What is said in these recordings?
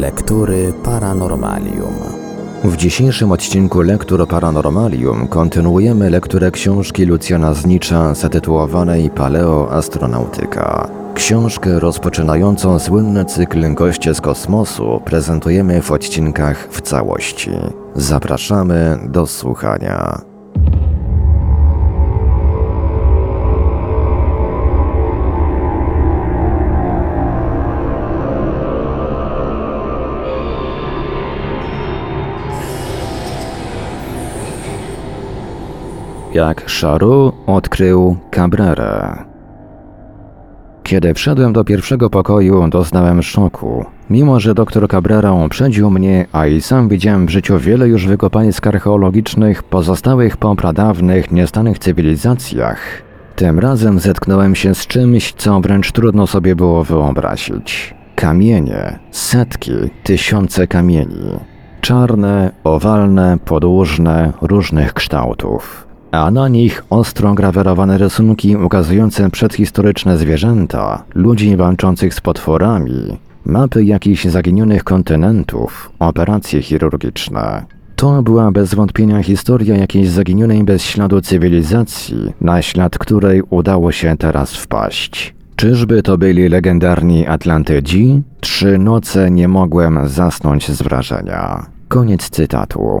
Lektury Paranormalium. W dzisiejszym odcinku Lektur Paranormalium kontynuujemy lekturę książki Lucjana Znicza zatytułowanej Paleoastronautyka. Książkę rozpoczynającą słynny cykl Goście z Kosmosu prezentujemy w odcinkach w całości. Zapraszamy do słuchania. Jak Charroux odkrył Cabrerę. Kiedy wszedłem do pierwszego pokoju, doznałem szoku. Mimo że dr Cabrera uprzedził mnie, a i sam widziałem w życiu wiele już wykopalisk archeologicznych pozostałych po pradawnych, niestanych cywilizacjach, tym razem zetknąłem się z czymś, co wręcz trudno sobie było wyobrazić. Kamienie. Setki, tysiące kamieni. Czarne, owalne, podłużne, różnych kształtów. A na nich ostro grawerowane rysunki ukazujące przedhistoryczne zwierzęta, ludzi walczących z potworami, mapy jakichś zaginionych kontynentów, operacje chirurgiczne. To była bez wątpienia historia jakiejś zaginionej bez śladu cywilizacji, na ślad której udało się teraz wpaść. Czyżby to byli legendarni Atlantydzi? 3 noce nie mogłem zasnąć z wrażenia. Koniec cytatu.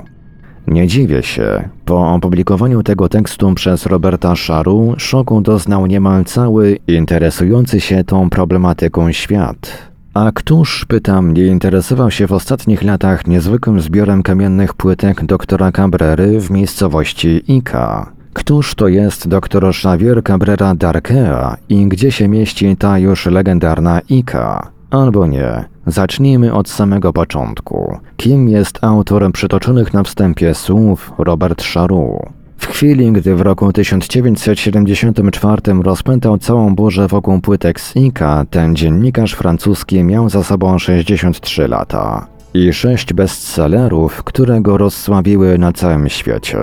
Nie dziwię się. Po opublikowaniu tego tekstu przez Roberta Szaru szoku doznał niemal cały interesujący się tą problematyką świat. A któż, pytam, nie interesował się w ostatnich latach niezwykłym zbiorem kamiennych płytek doktora Cabrery w miejscowości Ica? Któż to jest doktor Javier Cabrera Darquea i gdzie się mieści ta już legendarna Ica? Albo nie. Zacznijmy od samego początku. Kim jest autor przytoczonych na wstępie słów Robert Szaru? W chwili, gdy w roku 1974 rozpętał całą burzę wokół płytek z Ica, ten dziennikarz francuski miał za sobą 63 lata i 6 bestsellerów, które go rozsławiły na całym świecie.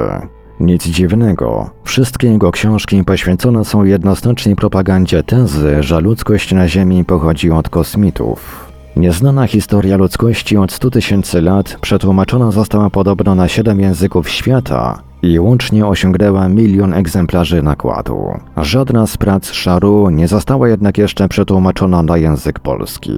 Nic dziwnego, wszystkie jego książki poświęcone są jednoznacznie propagandzie tezy, że ludzkość na Ziemi pochodzi od kosmitów. Nieznana historia ludzkości od 100 000 lat przetłumaczona została podobno na 7 języków świata i łącznie osiągnęła 1 000 000 egzemplarzy nakładu. Żadna z prac Szaru nie została jednak jeszcze przetłumaczona na język polski.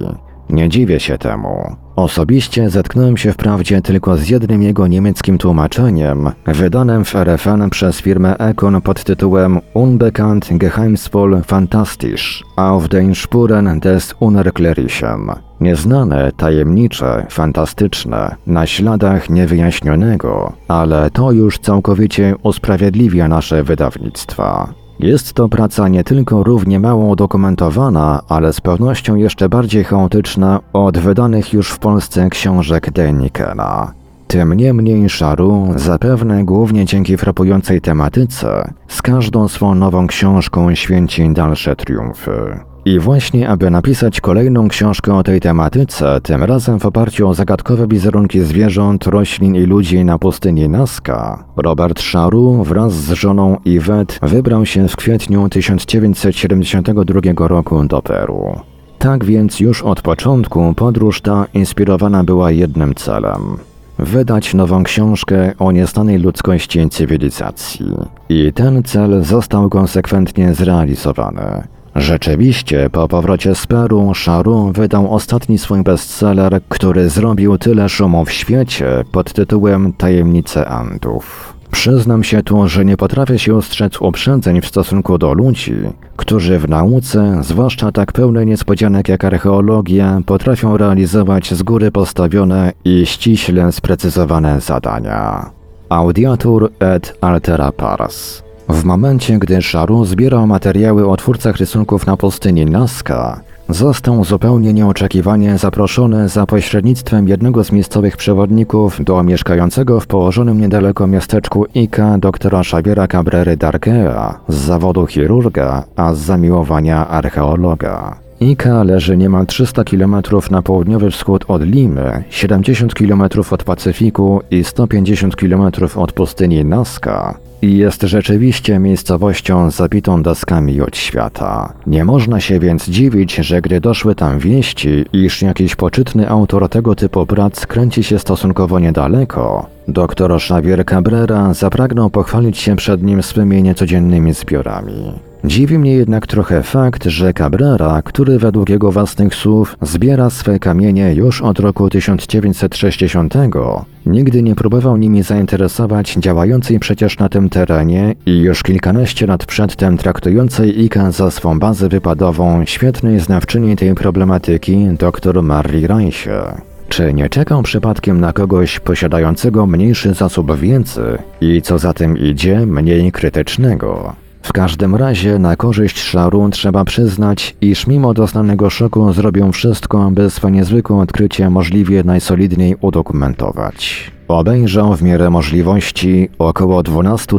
Nie dziwię się temu. Osobiście zetknąłem się wprawdzie tylko z jednym jego niemieckim tłumaczeniem, wydanym w RFN przez firmę Ekon pod tytułem Unbekannt Geheimsvoll Fantastisch auf den Spuren des Unerklärlichen. Nieznane, tajemnicze, fantastyczne, na śladach niewyjaśnionego, ale to już całkowicie usprawiedliwia nasze wydawnictwa. Jest to praca nie tylko równie mało udokumentowana, ale z pewnością jeszcze bardziej chaotyczna od wydanych już w Polsce książek Denikena. Tym niemniej Szaru, zapewne głównie dzięki frapującej tematyce, z każdą swą nową książką święci dalsze triumfy. I właśnie aby napisać kolejną książkę o tej tematyce, tym razem w oparciu o zagadkowe wizerunki zwierząt, roślin i ludzi na pustyni Nazca, Robert Szaru wraz z żoną Iwet wybrał się w kwietniu 1972 roku do Peru. Tak więc już od początku podróż ta inspirowana była jednym celem. Wydać nową książkę o nieznanej ludzkości cywilizacji. I ten cel został konsekwentnie zrealizowany. Rzeczywiście, po powrocie z Peru, Szaru wydał ostatni swój bestseller, który zrobił tyle szumu w świecie pod tytułem Tajemnice Andów. Przyznam się tu, że nie potrafię się ostrzec uprzedzeń w stosunku do ludzi, którzy w nauce, zwłaszcza tak pełnej niespodzianek jak archeologia, potrafią realizować z góry postawione i ściśle sprecyzowane zadania. Audiatur et altera pars. W momencie, gdy Szaru zbierał materiały o twórcach rysunków na pustyni Nazca, został zupełnie nieoczekiwanie zaproszony za pośrednictwem jednego z miejscowych przewodników do mieszkającego w położonym niedaleko miasteczku Ica doktora Javiera Cabrery Darquea, z zawodu chirurga, a z zamiłowania archeologa. Ica leży niemal 300 km na południowy wschód od Limy, 70 km od Pacyfiku i 150 km od pustyni Nazca. jest rzeczywiście miejscowością zabitą daskami od świata. Nie można się więc dziwić, że gdy doszły tam wieści, iż jakiś poczytny autor tego typu prac kręci się stosunkowo niedaleko, doktor Javier Cabrera zapragnął pochwalić się przed nim swymi niecodziennymi zbiorami. Dziwi mnie jednak trochę fakt, że Cabrera, który według jego własnych słów zbiera swe kamienie już od roku 1960, nigdy nie próbował nimi zainteresować działającej przecież na tym terenie i już kilkanaście lat przedtem traktującej Ica za swą bazę wypadową świetnej znawczyni tej problematyki dr Marii Reiche. Czy nie czekał przypadkiem na kogoś posiadającego mniejszy zasób wiedzy i co za tym idzie mniej krytycznego? W każdym razie na korzyść Charroux trzeba przyznać, iż mimo doznanego szoku zrobią wszystko, by swoje niezwykłe odkrycie możliwie najsolidniej udokumentować. Obejrzał w miarę możliwości około 12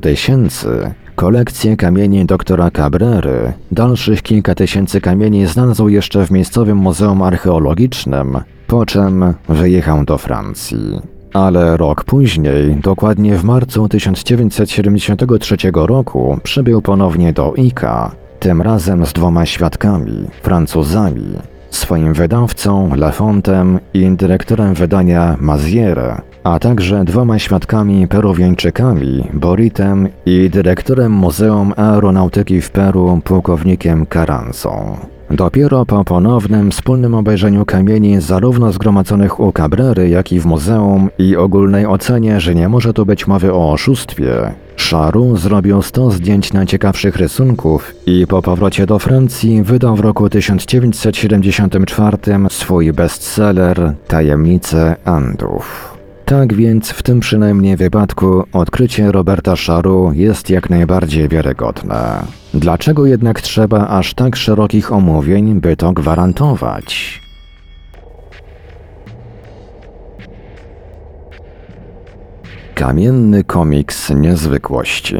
000 kolekcję kamieni doktora Cabrery. Dalszych kilka tysięcy kamieni znalazł jeszcze w miejscowym muzeum archeologicznym, po czym wyjechał do Francji. Ale rok później, dokładnie w marcu 1973 roku, przybył ponownie do Ica, tym razem z dwoma świadkami, Francuzami, swoim wydawcą Lafontem i dyrektorem wydania Mazier, a także dwoma świadkami Peruwieńczykami, Boritem i dyrektorem Muzeum Aeronautyki w Peru, pułkownikiem Carranzo. Dopiero po ponownym wspólnym obejrzeniu kamieni zarówno zgromadzonych u Cabrery, jak i w muzeum i ogólnej ocenie, że nie może tu być mowy o oszustwie, Charroux zrobił 100 zdjęć najciekawszych rysunków i po powrocie do Francji wydał w roku 1974 swój bestseller Tajemnice Andów. Tak więc w tym przynajmniej wypadku odkrycie Roberta Szaru jest jak najbardziej wiarygodne. Dlaczego jednak trzeba aż tak szerokich omówień, by to gwarantować? Kamienny komiks niezwykłości.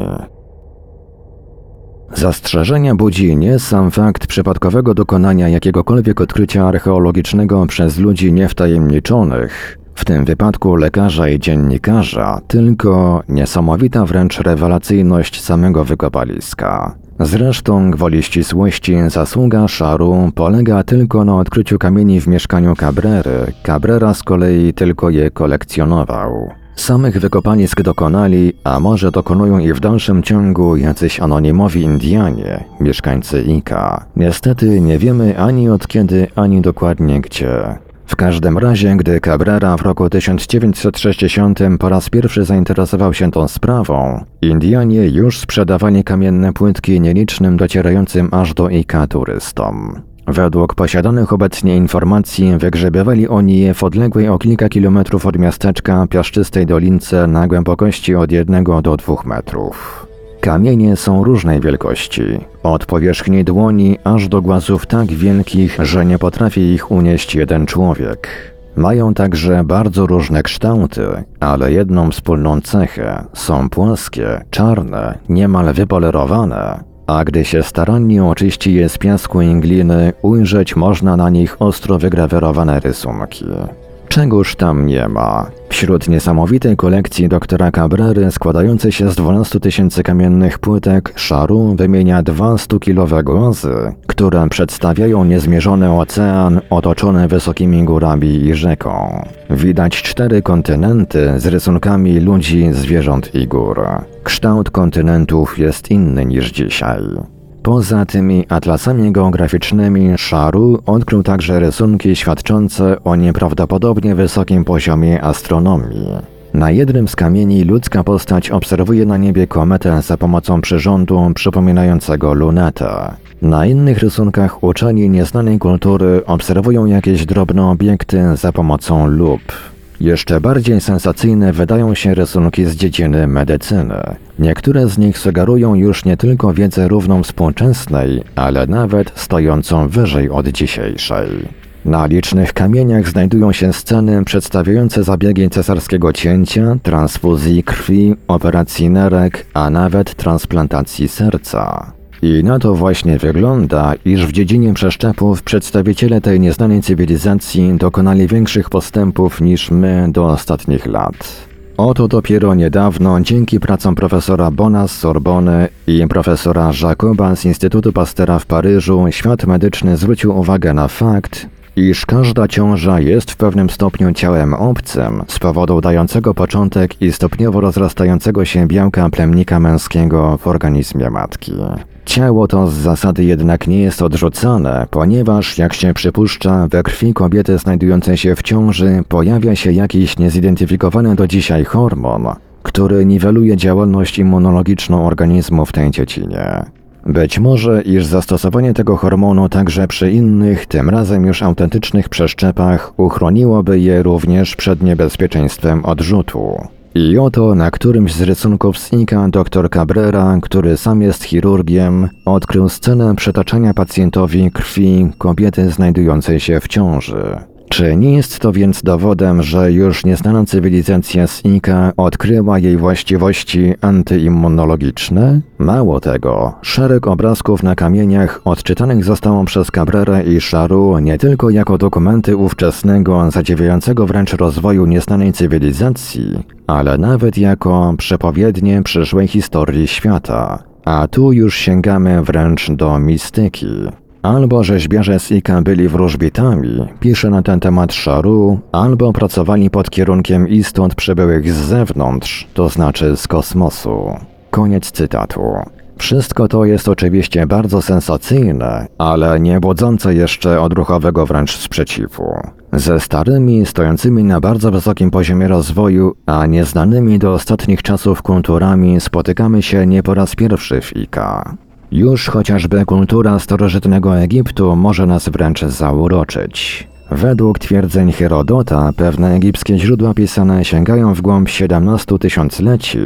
Zastrzeżenia budzi nie sam fakt przypadkowego dokonania jakiegokolwiek odkrycia archeologicznego przez ludzi niewtajemniczonych, w tym wypadku lekarza i dziennikarza, tylko niesamowita wręcz rewelacyjność samego wykopaliska. Zresztą, gwoli ścisłości, zasługa Charroux polega tylko na odkryciu kamieni w mieszkaniu Cabrery. Cabrera z kolei tylko je kolekcjonował. Samych wykopalisk dokonali, a może dokonują i w dalszym ciągu jacyś anonimowi Indianie, mieszkańcy Ica. Niestety nie wiemy ani od kiedy, ani dokładnie gdzie. W każdym razie, gdy Cabrera w roku 1960 po raz pierwszy zainteresował się tą sprawą, Indianie już sprzedawali kamienne płytki nielicznym docierającym aż do Ica turystom. Według posiadanych obecnie informacji wygrzebiewali oni je w odległej o kilka kilometrów od miasteczka piaszczystej dolince na głębokości od 1 do 2 metrów. Kamienie są różnej wielkości, od powierzchni dłoni aż do głazów tak wielkich, że nie potrafi ich unieść jeden człowiek. Mają także bardzo różne kształty, ale jedną wspólną cechę – są płaskie, czarne, niemal wypolerowane, a gdy się starannie oczyści je z piasku i gliny, ujrzeć można na nich ostro wygrawerowane rysunki. Czegoż tam nie ma. Wśród niesamowitej kolekcji doktora Cabrery składającej się z 12 000 kamiennych płytek Charroux wymienia 2 100-kilowe głazy, które przedstawiają niezmierzony ocean otoczony wysokimi górami i rzeką. Widać 4 kontynenty z rysunkami ludzi, zwierząt i gór. Kształt kontynentów jest inny niż dzisiaj. Poza tymi atlasami geograficznymi Charroux odkrył także rysunki świadczące o nieprawdopodobnie wysokim poziomie astronomii. Na jednym z kamieni ludzka postać obserwuje na niebie kometę za pomocą przyrządu przypominającego lunetę. Na innych rysunkach uczeni nieznanej kultury obserwują jakieś drobne obiekty za pomocą lup. Jeszcze bardziej sensacyjne wydają się rysunki z dziedziny medycyny. Niektóre z nich sugerują już nie tylko wiedzę równą współczesnej, ale nawet stojącą wyżej od dzisiejszej. Na licznych kamieniach znajdują się sceny przedstawiające zabiegi cesarskiego cięcia, transfuzji krwi, operacji nerek, a nawet transplantacji serca. I na to właśnie wygląda, iż w dziedzinie przeszczepów przedstawiciele tej nieznanej cywilizacji dokonali większych postępów niż my do ostatnich lat. Oto dopiero niedawno, dzięki pracom profesora Bonas Sorbonne i profesora Jacoba z Instytutu Pasteura w Paryżu, świat medyczny zwrócił uwagę na fakt, iż każda ciąża jest w pewnym stopniu ciałem obcym z powodu dającego początek i stopniowo rozrastającego się białka plemnika męskiego w organizmie matki. Ciało to z zasady jednak nie jest odrzucane, ponieważ, jak się przypuszcza, we krwi kobiety znajdującej się w ciąży pojawia się jakiś niezidentyfikowany do dzisiaj hormon, który niweluje działalność immunologiczną organizmu w tej dziedzinie. Być może, iż zastosowanie tego hormonu także przy innych, tym razem już autentycznych przeszczepach uchroniłoby je również przed niebezpieczeństwem odrzutu. I oto na którymś z rysunków z Ica dr Cabrera, który sam jest chirurgiem, odkrył scenę przetaczania pacjentowi krwi kobiety znajdującej się w ciąży. Czy nie jest to więc dowodem, że już nieznana cywilizacja z Ica odkryła jej właściwości antyimmunologiczne? Mało tego, szereg obrazków na kamieniach odczytanych zostało przez Cabrera i Charroux nie tylko jako dokumenty ówczesnego, zadziwiającego wręcz rozwoju nieznanej cywilizacji, ale nawet jako przepowiednie przyszłej historii świata. A tu już sięgamy wręcz do mistyki. Albo rzeźbiarze z Ica byli wróżbitami, pisze na ten temat Charroux, albo pracowali pod kierunkiem istot przybyłych z zewnątrz, to znaczy z kosmosu. Koniec cytatu. Wszystko to jest oczywiście bardzo sensacyjne, ale nie budzące jeszcze odruchowego wręcz sprzeciwu. Ze starymi, stojącymi na bardzo wysokim poziomie rozwoju, a nieznanymi do ostatnich czasów kulturami spotykamy się nie po raz pierwszy w Ica. Już chociażby kultura starożytnego Egiptu może nas wręcz zauroczyć. Według twierdzeń Herodota pewne egipskie źródła pisane sięgają w głąb 17 000 leci,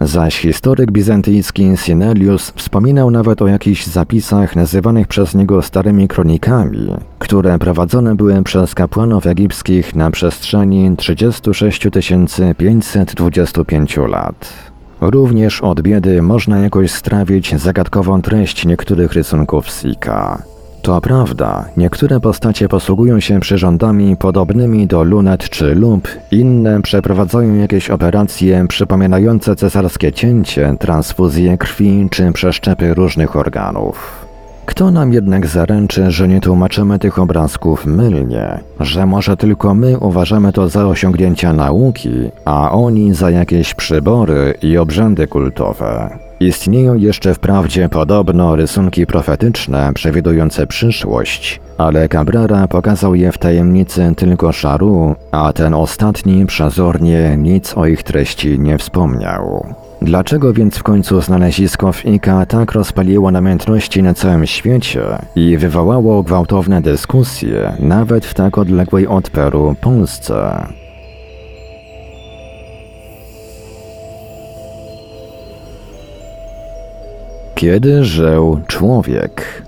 zaś historyk bizantyjski Synelius wspominał nawet o jakichś zapisach nazywanych przez niego starymi kronikami, które prowadzone były przez kapłanów egipskich na przestrzeni 36 525 lat. Również od biedy można jakoś strawić zagadkową treść niektórych rysunków z Ica. To prawda, niektóre postacie posługują się przyrządami podobnymi do lunet czy lup, inne przeprowadzają jakieś operacje przypominające cesarskie cięcie, transfuzje krwi czy przeszczepy różnych organów. Kto nam jednak zaręczy, że nie tłumaczymy tych obrazków mylnie, że może tylko my uważamy to za osiągnięcia nauki, a oni za jakieś przybory i obrzędy kultowe? Istnieją jeszcze wprawdzie podobno rysunki profetyczne przewidujące przyszłość, ale Cabrera pokazał je w tajemnicy tylko Charroux, a ten ostatni przezornie nic o ich treści nie wspomniał. Dlaczego więc w końcu znalezisko w Ica tak rozpaliło namiętności na całym świecie i wywołało gwałtowne dyskusje nawet w tak odległej od Peru Polsce? Kiedy żył człowiek?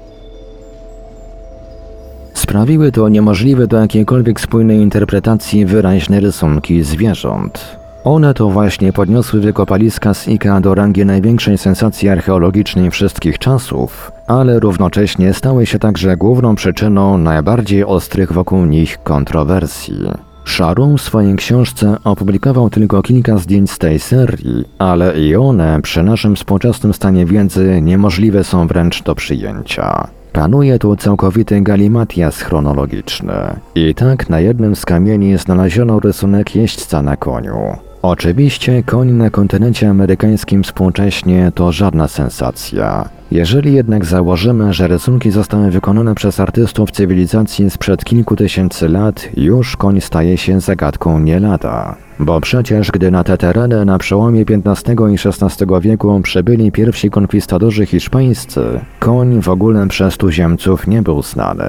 Sprawiły to niemożliwe do jakiejkolwiek spójnej interpretacji wyraźne rysunki zwierząt. One to właśnie podniosły wykopaliska z Ica do rangi największej sensacji archeologicznej wszystkich czasów, ale równocześnie stały się także główną przyczyną najbardziej ostrych wokół nich kontrowersji. Charroux w swojej książce opublikował tylko kilka zdjęć z tej serii, ale i one przy naszym współczesnym stanie wiedzy niemożliwe są wręcz do przyjęcia. Panuje tu całkowity galimatias chronologiczny. I tak na jednym z kamieni znaleziono rysunek jeźdźca na koniu. Oczywiście koń na kontynencie amerykańskim współcześnie to żadna sensacja. Jeżeli jednak założymy, że rysunki zostały wykonane przez artystów cywilizacji sprzed kilku tysięcy lat, już koń staje się zagadką nie lada. Bo przecież gdy na te tereny na przełomie XV i XVI wieku przybyli pierwsi konkwistadorzy hiszpańscy, koń w ogóle przez tuziemców nie był znany.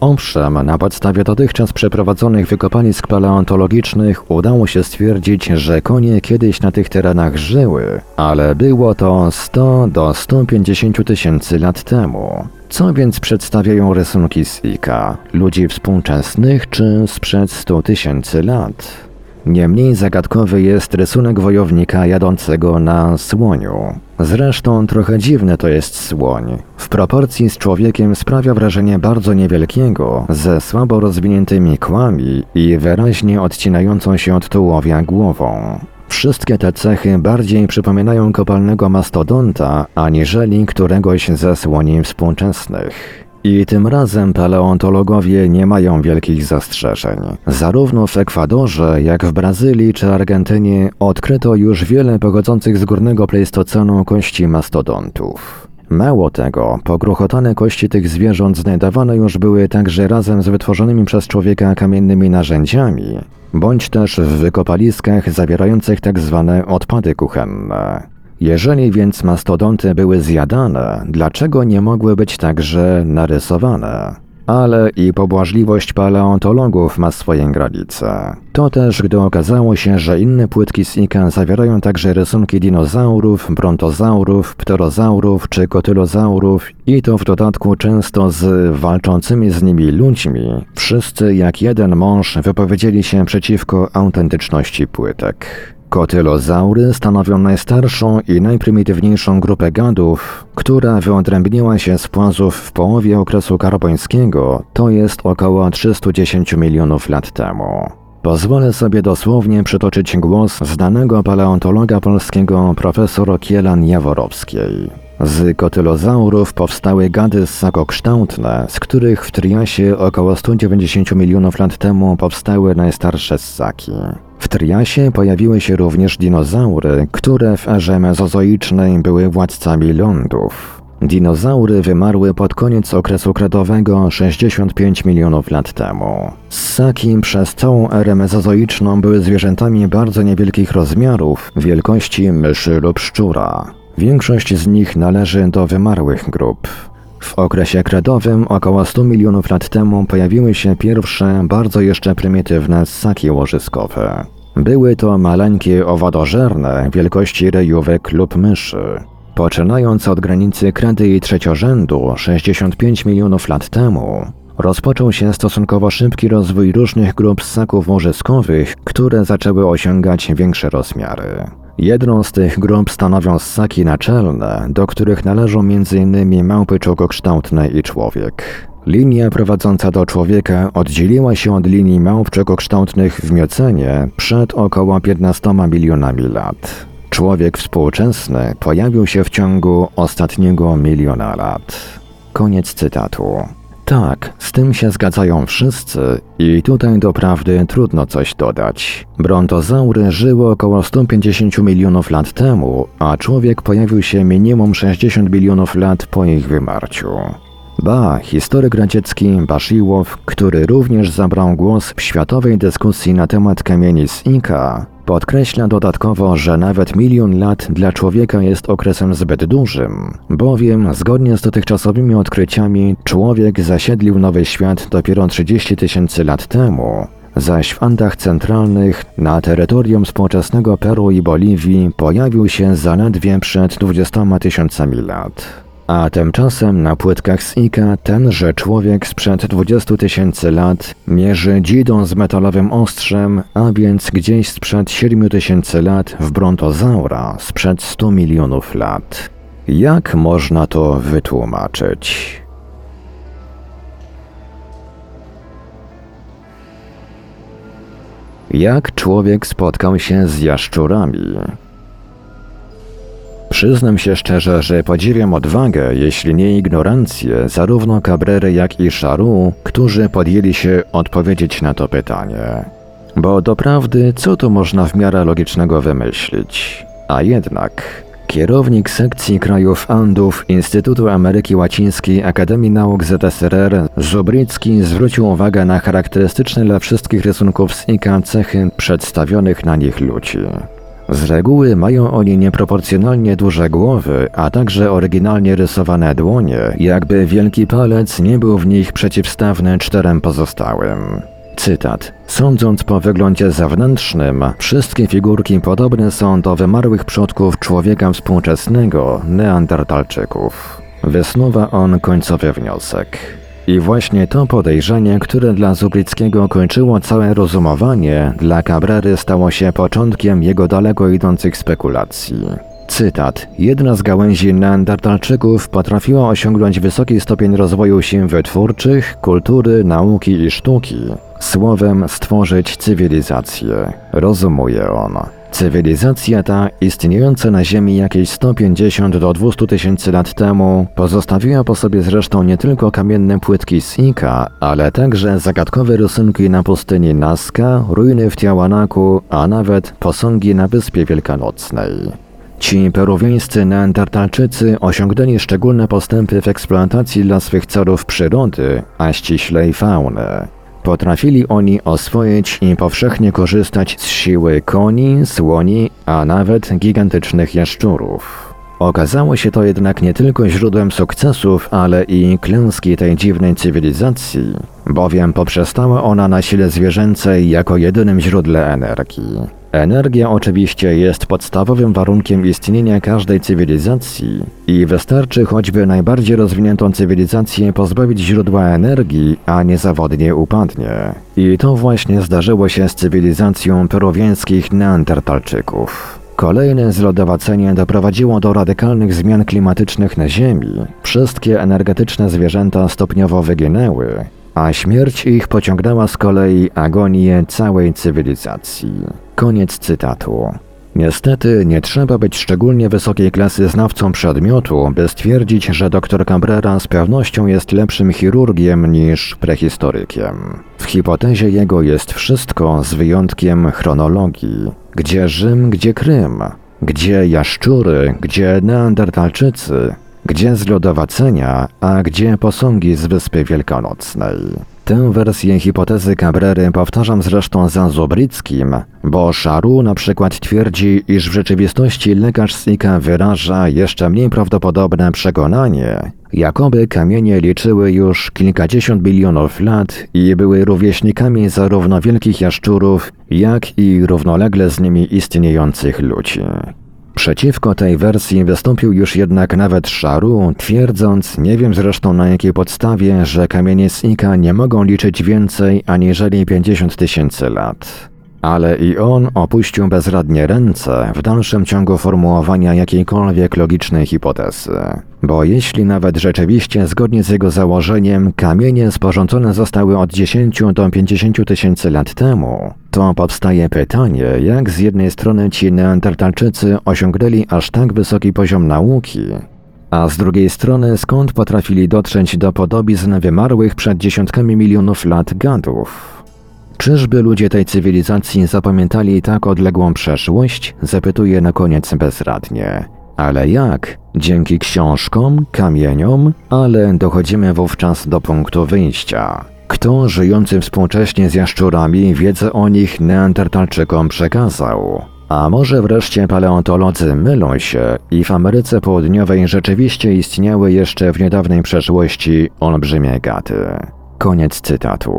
Owszem, na podstawie dotychczas przeprowadzonych wykopalisk paleontologicznych udało się stwierdzić, że konie kiedyś na tych terenach żyły, ale było to 100 do 150 tysięcy lat temu. Co więc przedstawiają rysunki z Ica? Ludzi współczesnych czy sprzed 100 tysięcy lat? Nie mniej zagadkowy jest rysunek wojownika jadącego na słoniu. Zresztą trochę dziwny to jest słoń. W proporcji z człowiekiem sprawia wrażenie bardzo niewielkiego, ze słabo rozwiniętymi kłami i wyraźnie odcinającą się od tułowia głową. Wszystkie te cechy bardziej przypominają kopalnego mastodonta, aniżeli któregoś ze słoni współczesnych. I tym razem paleontologowie nie mają wielkich zastrzeżeń. Zarówno w Ekwadorze, jak w Brazylii czy Argentynie odkryto już wiele pochodzących z górnego plejstocenu kości mastodontów. Mało tego, pogruchotane kości tych zwierząt znajdowane już były także razem z wytworzonymi przez człowieka kamiennymi narzędziami, bądź też w wykopaliskach zawierających tzw. odpady kuchenne. Jeżeli więc mastodonty były zjadane, dlaczego nie mogły być także narysowane? Ale i pobłażliwość paleontologów ma swoje granice. To też, gdy okazało się, że inne płytki z Ica zawierają także rysunki dinozaurów, brontozaurów, pterozaurów czy kotylozaurów i to w dodatku często z walczącymi z nimi ludźmi, wszyscy jak jeden mąż wypowiedzieli się przeciwko autentyczności płytek. Kotylozaury stanowią najstarszą i najprymitywniejszą grupę gadów, która wyodrębniła się z płazów w połowie okresu karbońskiego, to jest około 310 milionów lat temu. Pozwolę sobie dosłownie przytoczyć głos znanego paleontologa polskiego profesor Kielan-Jaworowskiej. Z kotylozaurów powstały gady ssakokształtne, z których w Triasie około 190 milionów lat temu powstały najstarsze ssaki. W Triasie pojawiły się również dinozaury, które w erze mezozoicznej były władcami lądów. Dinozaury wymarły pod koniec okresu kredowego 65 milionów lat temu. Ssaki przez całą erę mezozoiczną były zwierzętami bardzo niewielkich rozmiarów, wielkości myszy lub szczura. Większość z nich należy do wymarłych grup. W okresie kredowym około 100 milionów lat temu pojawiły się pierwsze, bardzo jeszcze prymitywne ssaki łożyskowe. Były to maleńkie owadożerne wielkości ryjówek lub myszy. Poczynając od granicy kredy i trzeciorzędu 65 milionów lat temu, rozpoczął się stosunkowo szybki rozwój różnych grup ssaków łożyskowych, które zaczęły osiągać większe rozmiary. Jedną z tych grup stanowią ssaki naczelne, do których należą m.in. małpy czołgokształtne i człowiek. Linia prowadząca do człowieka oddzieliła się od linii małp czołgokształtnych w Miocenie przed około 15 milionami lat. Człowiek współczesny pojawił się w ciągu ostatniego miliona lat. Koniec cytatu. Tak, z tym się zgadzają wszyscy i tutaj doprawdy trudno coś dodać. Brontozaury żyły około 150 milionów lat temu, a człowiek pojawił się minimum 60 milionów lat po ich wymarciu. Ba, historyk radziecki Baszyłow, który również zabrał głos w światowej dyskusji na temat kamieni z Ica, podkreśla dodatkowo, że nawet milion lat dla człowieka jest okresem zbyt dużym, bowiem zgodnie z dotychczasowymi odkryciami człowiek zasiedlił Nowy Świat dopiero 30 tysięcy lat temu, zaś w Andach Centralnych na terytorium współczesnego Peru i Boliwii pojawił się zaledwie przed 20 tysiącami lat. A tymczasem na płytkach z Ica tenże człowiek sprzed 20 tysięcy lat mierzy dzidą z metalowym ostrzem, a więc gdzieś sprzed 7 tysięcy lat w brontozaura sprzed 100 milionów lat. Jak można to wytłumaczyć? Jak człowiek spotkał się z jaszczurami? Przyznam się szczerze, że podziwiam odwagę, jeśli nie ignorancję, zarówno Cabrery, jak i Charroux, którzy podjęli się odpowiedzieć na to pytanie. Bo doprawdy, co tu można w miarę logicznego wymyślić? A jednak, kierownik sekcji krajów Andów Instytutu Ameryki Łacińskiej Akademii Nauk ZSRR Zubrycki zwrócił uwagę na charakterystyczne dla wszystkich rysunków z Ica cechy przedstawionych na nich ludzi. Z reguły mają oni nieproporcjonalnie duże głowy, a także oryginalnie rysowane dłonie, jakby wielki palec nie był w nich przeciwstawny czterem pozostałym. Cytat. Sądząc po wyglądzie zewnętrznym, wszystkie figurki podobne są do wymarłych przodków człowieka współczesnego, neandertalczyków. Wysnuwa on końcowy wniosek. I właśnie to podejrzenie, które dla Zubryckiego kończyło całe rozumowanie, dla Cabrery stało się początkiem jego daleko idących spekulacji. Cytat. Jedna z gałęzi neandertalczyków potrafiła osiągnąć wysoki stopień rozwoju sił wytwórczych, kultury, nauki i sztuki. Słowem stworzyć cywilizację. Rozumuje on. Cywilizacja ta, istniejąca na Ziemi jakieś 150 do 200 tysięcy lat temu, pozostawiła po sobie zresztą nie tylko kamienne płytki z Ica, ale także zagadkowe rysunki na pustyni Nazca, ruiny w Tiahuanaku, a nawet posągi na Wyspie Wielkanocnej. Ci peruwiańscy neandertalczycy osiągnęli szczególne postępy w eksploatacji dla swych celów przyrody, a ściślej fauny. Potrafili oni oswoić i powszechnie korzystać z siły koni, słoni, a nawet gigantycznych jaszczurów. Okazało się to jednak nie tylko źródłem sukcesów, ale i klęski tej dziwnej cywilizacji, bowiem poprzestała ona na sile zwierzęcej jako jedynym źródle energii. Energia oczywiście jest podstawowym warunkiem istnienia każdej cywilizacji i wystarczy choćby najbardziej rozwiniętą cywilizację pozbawić źródła energii, a niezawodnie upadnie. I to właśnie zdarzyło się z cywilizacją peruwiańskich neandertalczyków. Kolejne zlodowacenie doprowadziło do radykalnych zmian klimatycznych na Ziemi. Wszystkie energetyczne zwierzęta stopniowo wyginęły, a śmierć ich pociągnęła z kolei agonię całej cywilizacji. Koniec cytatu. Niestety nie trzeba być szczególnie wysokiej klasy znawcą przedmiotu, by stwierdzić, że dr Cabrera z pewnością jest lepszym chirurgiem niż prehistorykiem. W hipotezie jego jest wszystko z wyjątkiem chronologii. Gdzie Rzym, gdzie Krym? Gdzie jaszczury, gdzie neandertalczycy? Gdzie zlodowacenia, a gdzie posągi z Wyspy Wielkanocnej? Tę wersję hipotezy Cabrery powtarzam zresztą za Zubryckim, bo Charroux na przykład twierdzi, iż w rzeczywistości lekarz z Ica wyraża jeszcze mniej prawdopodobne przekonanie, jakoby kamienie liczyły już kilkadziesiąt milionów lat i były rówieśnikami zarówno wielkich jaszczurów, jak i równolegle z nimi istniejących ludzi. Przeciwko tej wersji wystąpił już jednak nawet Charroux, twierdząc, nie wiem zresztą na jakiej podstawie, że kamienie z Ica nie mogą liczyć więcej aniżeli 50 tysięcy lat. Ale i on opuścił bezradnie ręce w dalszym ciągu formułowania jakiejkolwiek logicznej hipotezy. Bo jeśli nawet rzeczywiście, zgodnie z jego założeniem, kamienie sporządzone zostały od 10 do 50 tysięcy lat temu, to powstaje pytanie, jak z jednej strony ci neandertalczycy osiągnęli aż tak wysoki poziom nauki, a z drugiej strony skąd potrafili dotrzeć do podobizn wymarłych przed dziesiątkami milionów lat gadów. Czyżby ludzie tej cywilizacji zapamiętali tak odległą przeszłość? Zapytuje na koniec bezradnie. Ale jak? Dzięki książkom, kamieniom, ale dochodzimy wówczas do punktu wyjścia. Kto żyjący współcześnie z jaszczurami wiedzę o nich neandertalczykom przekazał? A może wreszcie paleontolodzy mylą się i w Ameryce Południowej rzeczywiście istniały jeszcze w niedawnej przeszłości olbrzymie gaty? Koniec cytatu.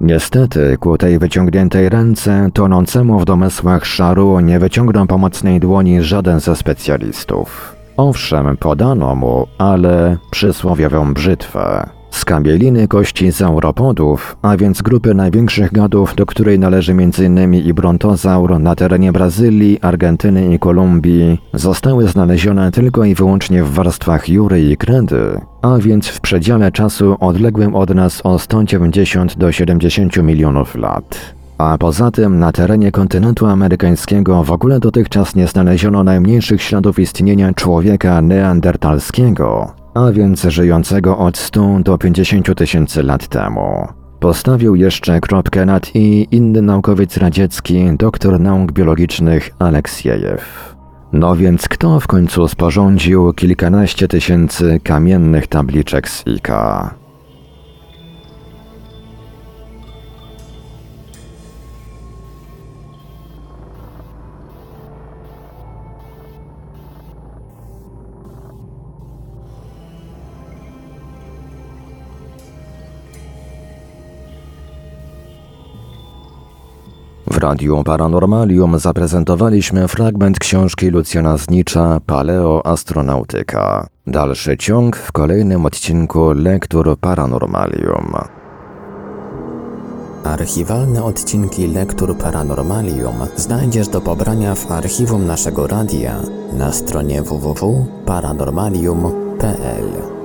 Niestety, ku tej wyciągniętej ręce, tonącemu w domysłach Charroux nie wyciągną pomocnej dłoni żaden ze specjalistów. Owszem, podano mu, ale przysłowiową brzytwę. Z kamieliny kości sauropodów, a więc grupy największych gadów, do której należy m.in. i brontozaur, na terenie Brazylii, Argentyny i Kolumbii, zostały znalezione tylko i wyłącznie w warstwach jury i kredy, a więc w przedziale czasu odległym od nas o 190 do 70 milionów lat. A poza tym na terenie kontynentu amerykańskiego w ogóle dotychczas nie znaleziono najmniejszych śladów istnienia człowieka neandertalskiego, a więc żyjącego od 100 do 50 tysięcy lat temu. Postawił jeszcze kropkę nad i inny naukowiec radziecki, doktor nauk biologicznych Aleksiejew. No więc kto w końcu sporządził kilkanaście tysięcy kamiennych tabliczek z Ica? W Radiu Paranormalium zaprezentowaliśmy fragment książki Lucjana Znicza Paleoastronautyka. Dalszy ciąg w kolejnym odcinku Lektur Paranormalium. Archiwalne odcinki Lektur Paranormalium znajdziesz do pobrania w archiwum naszego radia na stronie www.paranormalium.pl.